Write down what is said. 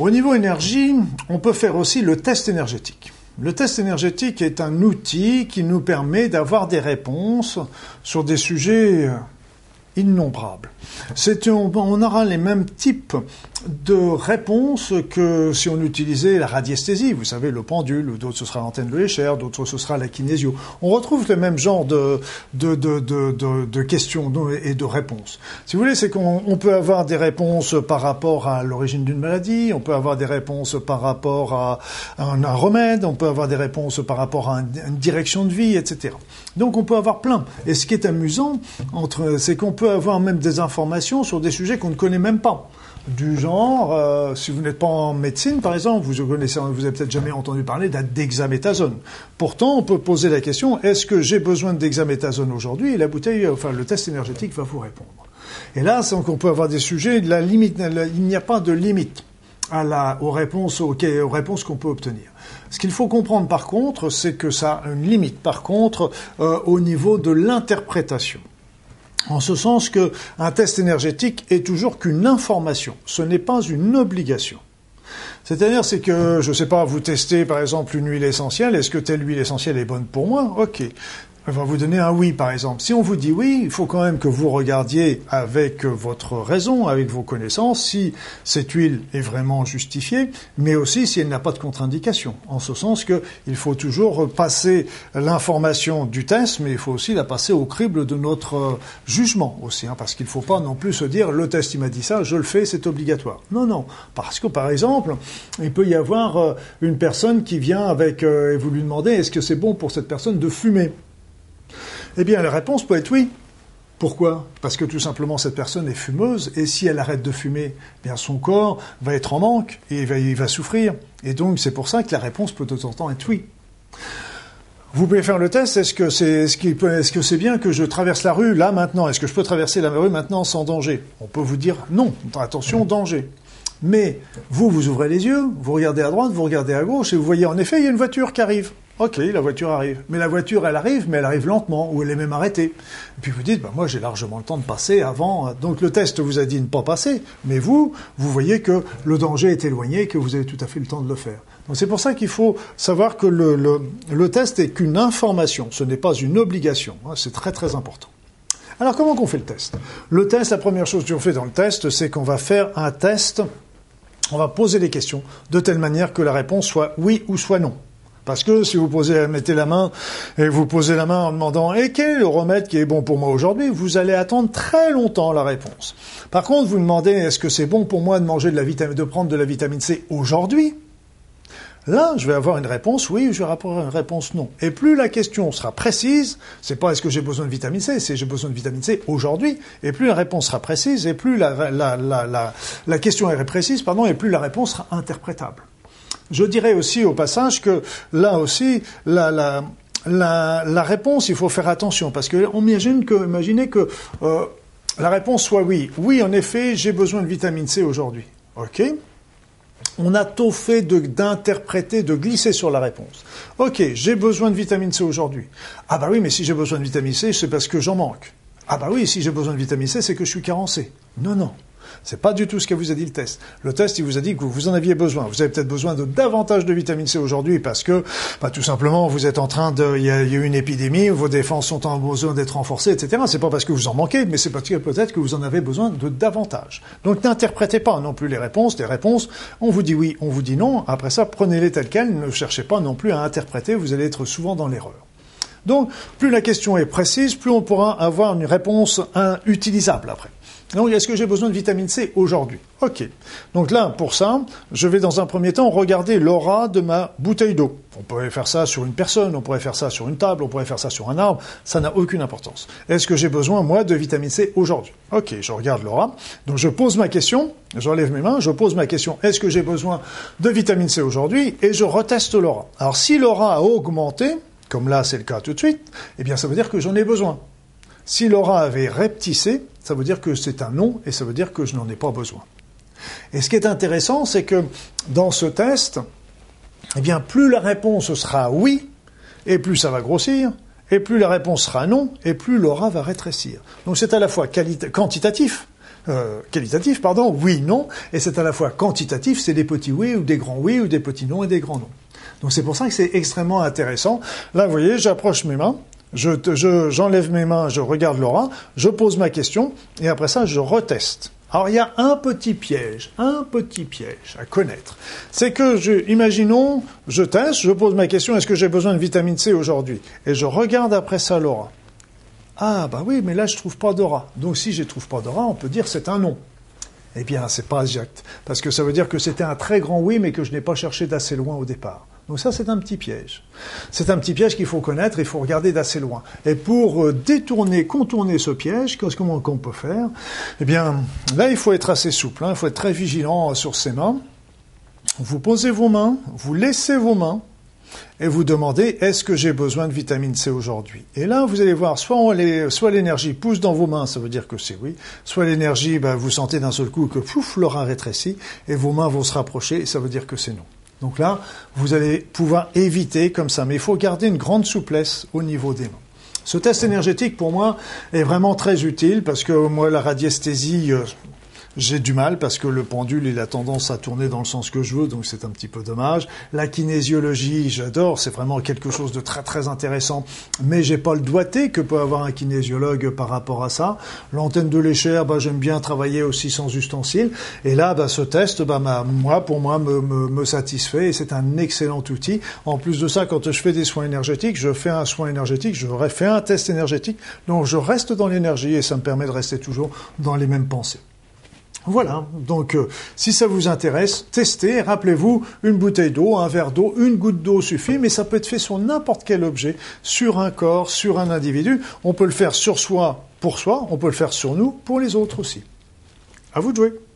Au niveau énergie, on peut faire aussi le test énergétique. Le test énergétique est un outil qui nous permet d'avoir des réponses sur des sujets innombrables. On aura les mêmes types de réponses que si on utilisait la radiesthésie, vous savez, le pendule, d'autres ce sera l'antenne de l'échelle, d'autres ce sera la kinésio. On retrouve le même genre de questions et de réponses. Si vous voulez, c'est qu'on peut avoir des réponses par rapport à l'origine d'une maladie, on peut avoir des réponses par rapport à un remède, on peut avoir des réponses par rapport à une direction de vie, etc. Donc on peut avoir plein. Et ce qui est amusant, c'est qu'on peut avoir même des informations sur des sujets qu'on ne connaît même pas. Du genre, si vous n'êtes pas en médecine, par exemple, vous avez peut-être jamais entendu parler d'hexaméthasone. Pourtant, on peut poser la question, est-ce que j'ai besoin d'hexaméthasone aujourd'hui? Et le test énergétique va vous répondre. Et là, on peut avoir des sujets, il n'y a pas de limite aux réponses qu'on peut obtenir. Ce qu'il faut comprendre, par contre, c'est que ça a une limite, par contre, au niveau de l'interprétation. En ce sens qu'un test énergétique est toujours qu'une information, ce n'est pas une obligation. C'est-à-dire, c'est que, je ne sais pas, vous testez par exemple une huile essentielle, est-ce que telle huile essentielle est bonne pour moi? Ok. Elle va vous donner un oui, par exemple. Si on vous dit oui, il faut quand même que vous regardiez avec votre raison, avec vos connaissances, si cette huile est vraiment justifiée, mais aussi si elle n'a pas de contre-indication. En ce sens qu'il faut toujours passer l'information du test, mais il faut aussi la passer au crible de notre jugement aussi, parce qu'il ne faut pas non plus se dire « le test, il m'a dit ça, je le fais, c'est obligatoire ». Non, non, parce que par exemple, il peut y avoir une personne qui vient et vous lui demandez « est-ce que c'est bon pour cette personne de fumer ?» Eh bien, la réponse peut être oui. Pourquoi? Parce que tout simplement, cette personne est fumeuse, et si elle arrête de fumer, bien son corps va être en manque, et il va souffrir. Et donc, c'est pour ça que la réponse peut de temps en temps être oui. Vous pouvez faire le test, est-ce que c'est bien que je traverse la rue, là, maintenant? Est-ce que je peux traverser la rue, maintenant, sans danger? On peut vous dire non, attention, danger. Mais vous ouvrez les yeux, vous regardez à droite, vous regardez à gauche, et vous voyez, en effet, il y a une voiture qui arrive. Ok, la voiture arrive. Mais la voiture, elle arrive lentement, ou elle est même arrêtée. Et puis vous dites, moi j'ai largement le temps de passer avant. Donc le test vous a dit ne pas passer, mais vous voyez que le danger est éloigné, que vous avez tout à fait le temps de le faire. Donc c'est pour ça qu'il faut savoir que le test est qu'une information, ce n'est pas une obligation. C'est très très important. Alors comment qu'on fait le test? Le test, la première chose qu'on fait dans le test, c'est qu'on va faire un test, on va poser des questions, de telle manière que la réponse soit oui ou soit non. Parce que si vous mettez la main et vous posez la main en demandant « Et quel est le remède qui est bon pour moi aujourd'hui ?» vous allez attendre très longtemps la réponse. Par contre, vous demandez « Est-ce que c'est bon pour moi de prendre de la vitamine C aujourd'hui ?» Là, je vais avoir une réponse oui ou je vais avoir une réponse non. Et plus la question sera précise, c'est pas « Est-ce que j'ai besoin de vitamine C ?» c'est « J'ai besoin de vitamine C aujourd'hui ?» Et plus la réponse sera précise, et plus la question est précise, et plus la réponse sera interprétable. Je dirais aussi au passage que là aussi, la réponse, il faut faire attention. Parce qu'on imaginez que la réponse soit oui. Oui, en effet, j'ai besoin de vitamine C aujourd'hui. OK. On a tôt fait d'interpréter, de glisser sur la réponse. OK, j'ai besoin de vitamine C aujourd'hui. Ah bah oui, mais si j'ai besoin de vitamine C, c'est parce que j'en manque. Ah bah oui, si j'ai besoin de vitamine C, c'est que je suis carencé. Non, non. C'est pas du tout ce que vous a dit le test. Le test, il vous a dit que vous en aviez besoin. Vous avez peut-être besoin de davantage de vitamine C aujourd'hui parce que, tout simplement, vous êtes en train de... Il y a eu une épidémie, vos défenses sont en besoin d'être renforcées, etc. C'est pas parce que vous en manquez, mais c'est parce que peut-être que vous en avez besoin de davantage. Donc, n'interprétez pas non plus les réponses. Les réponses, on vous dit oui, on vous dit non. Après ça, prenez-les telles quelles. Ne cherchez pas non plus à interpréter. Vous allez être souvent dans l'erreur. Donc, plus la question est précise, plus on pourra avoir une réponse utilisable après. Donc, est-ce que j'ai besoin de vitamine C aujourd'hui? Ok. Donc là, pour ça, je vais dans un premier temps regarder l'aura de ma bouteille d'eau. On pourrait faire ça sur une personne, on pourrait faire ça sur une table, on pourrait faire ça sur un arbre. Ça n'a aucune importance. Est-ce que j'ai besoin, moi, de vitamine C aujourd'hui? Ok, je regarde l'aura. Donc je pose ma question, j'enlève mes mains, je pose ma question. Est-ce que j'ai besoin de vitamine C aujourd'hui? Et je reteste l'aura. Alors si l'aura a augmenté, comme là c'est le cas tout de suite, eh bien ça veut dire que j'en ai besoin. Si l'aura avait reptissé, ça veut dire que c'est un non et ça veut dire que je n'en ai pas besoin. Et ce qui est intéressant, c'est que dans ce test, eh bien, plus la réponse sera oui, et plus ça va grossir, et plus la réponse sera non, et plus l'aura va rétrécir. Donc c'est à la fois quantitatif, qualitatif, pardon, oui, non, et c'est à la fois quantitatif, c'est des petits oui ou des grands oui ou des petits non et des grands non. Donc c'est pour ça que c'est extrêmement intéressant. Là, vous voyez, j'approche mes mains, j'enlève mes mains, je regarde l'aura, je pose ma question, et après ça, je reteste. Alors, il y a un petit piège à connaître. C'est que, imaginons, je teste, je pose ma question, est-ce que j'ai besoin de vitamine C aujourd'hui? Et je regarde après ça l'aura. Ah, bah oui, mais là, je ne trouve pas d'aura. Donc, si je ne trouve pas d'aura, on peut dire c'est un non. Eh bien, c'est pas exact. Parce que ça veut dire que c'était un très grand oui, mais que je n'ai pas cherché d'assez loin au départ. Donc ça, c'est un petit piège. C'est un petit piège qu'il faut connaître, il faut regarder d'assez loin. Et pour contourner ce piège, comment on peut faire? Eh bien, là, il faut être assez souple, hein, il faut être très vigilant sur ses mains. Vous posez vos mains, vous laissez vos mains, et vous demandez « Est-ce que j'ai besoin de vitamine C aujourd'hui ?» Et là, vous allez voir, soit l'énergie pousse dans vos mains, ça veut dire que c'est oui, soit l'énergie, ben, vous sentez d'un seul coup que pouf, l'aura rétrécit, et vos mains vont se rapprocher, et ça veut dire que c'est non. Donc là, vous allez pouvoir éviter comme ça, mais il faut garder une grande souplesse au niveau des mains. Ce test énergétique, pour moi, est vraiment très utile, parce que moi, la radiesthésie... j'ai du mal parce que le pendule, il a tendance à tourner dans le sens que je veux, donc c'est un petit peu dommage. La kinésiologie, j'adore, c'est vraiment quelque chose de très très intéressant, mais j'ai pas le doigté que peut avoir un kinésiologue par rapport à ça. L'antenne de l'échelle, bah, j'aime bien travailler aussi sans ustensile, et là, bah, ce test, bah, pour moi, me satisfait, et c'est un excellent outil. En plus de ça, quand je fais des soins énergétiques, je fais un soin énergétique, je fais un test énergétique, donc je reste dans l'énergie, et ça me permet de rester toujours dans les mêmes pensées. Voilà, donc si ça vous intéresse, testez, rappelez-vous, une bouteille d'eau, un verre d'eau, une goutte d'eau suffit, mais ça peut être fait sur n'importe quel objet, sur un corps, sur un individu, on peut le faire sur soi, pour soi, on peut le faire sur nous, pour les autres aussi. À vous de jouer.